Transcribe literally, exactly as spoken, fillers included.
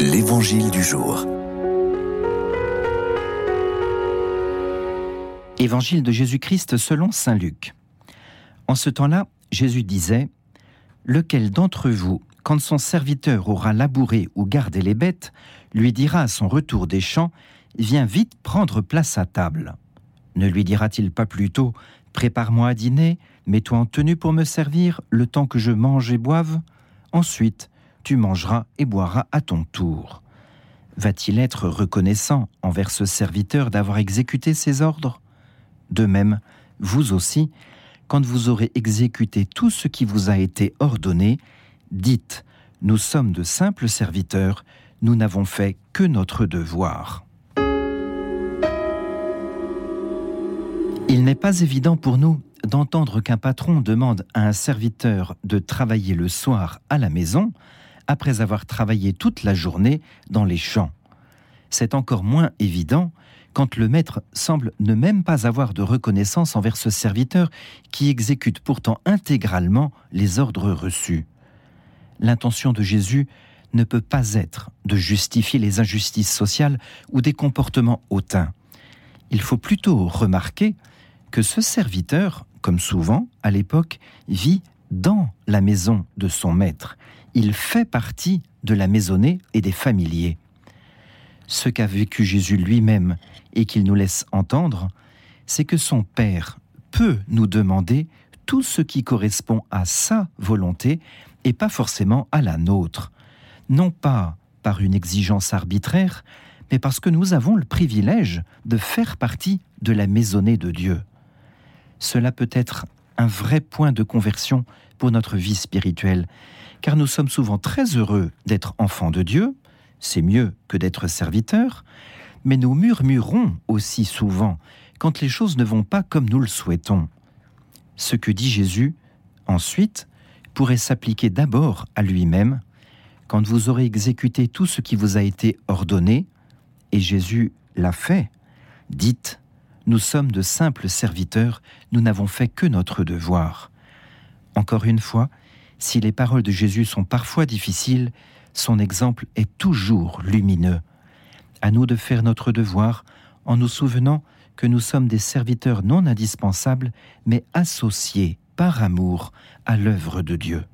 L'Évangile du jour. Évangile de Jésus-Christ selon Saint Luc. En ce temps-là, Jésus disait « Lequel d'entre vous, quand son serviteur aura labouré ou gardé les bêtes, lui dira à son retour des champs « Viens vite prendre place à table ». Ne lui dira-t-il pas plutôt « Prépare-moi à dîner, mets-toi en tenue pour me servir, le temps que je mange et boive ?» Ensuite, tu mangeras et boiras à ton tour. Va-t-il être reconnaissant envers ce serviteur d'avoir exécuté ses ordres ? De même, vous aussi, quand vous aurez exécuté tout ce qui vous a été ordonné, dites « Nous sommes de simples serviteurs, nous n'avons fait que notre devoir ». Il n'est pas évident pour nous d'entendre qu'un patron demande à un serviteur de travailler le soir à la maison, après avoir travaillé toute la journée dans les champs. C'est encore moins évident quand le maître semble ne même pas avoir de reconnaissance envers ce serviteur qui exécute pourtant intégralement les ordres reçus. L'intention de Jésus ne peut pas être de justifier les injustices sociales ou des comportements hautains. Il faut plutôt remarquer que ce serviteur, comme souvent à l'époque, vit dans la maison de son maître. Il fait partie de la maisonnée et des familiers. Ce qu'a vécu Jésus lui-même et qu'il nous laisse entendre, c'est que son Père peut nous demander tout ce qui correspond à sa volonté et pas forcément à la nôtre. Non pas par une exigence arbitraire, mais parce que nous avons le privilège de faire partie de la maisonnée de Dieu. Cela peut être un vrai point de conversion pour notre vie spirituelle, car nous sommes souvent très heureux d'être enfants de Dieu, c'est mieux que d'être serviteurs, mais nous murmurons aussi souvent quand les choses ne vont pas comme nous le souhaitons. Ce que dit Jésus, ensuite, pourrait s'appliquer d'abord à lui-même. Quand vous aurez exécuté tout ce qui vous a été ordonné, et Jésus l'a fait, dites « Nous sommes de simples serviteurs, nous n'avons fait que notre devoir ». Encore une fois, si les paroles de Jésus sont parfois difficiles, son exemple est toujours lumineux. À nous de faire notre devoir en nous souvenant que nous sommes des serviteurs non indispensables, mais associés par amour à l'œuvre de Dieu.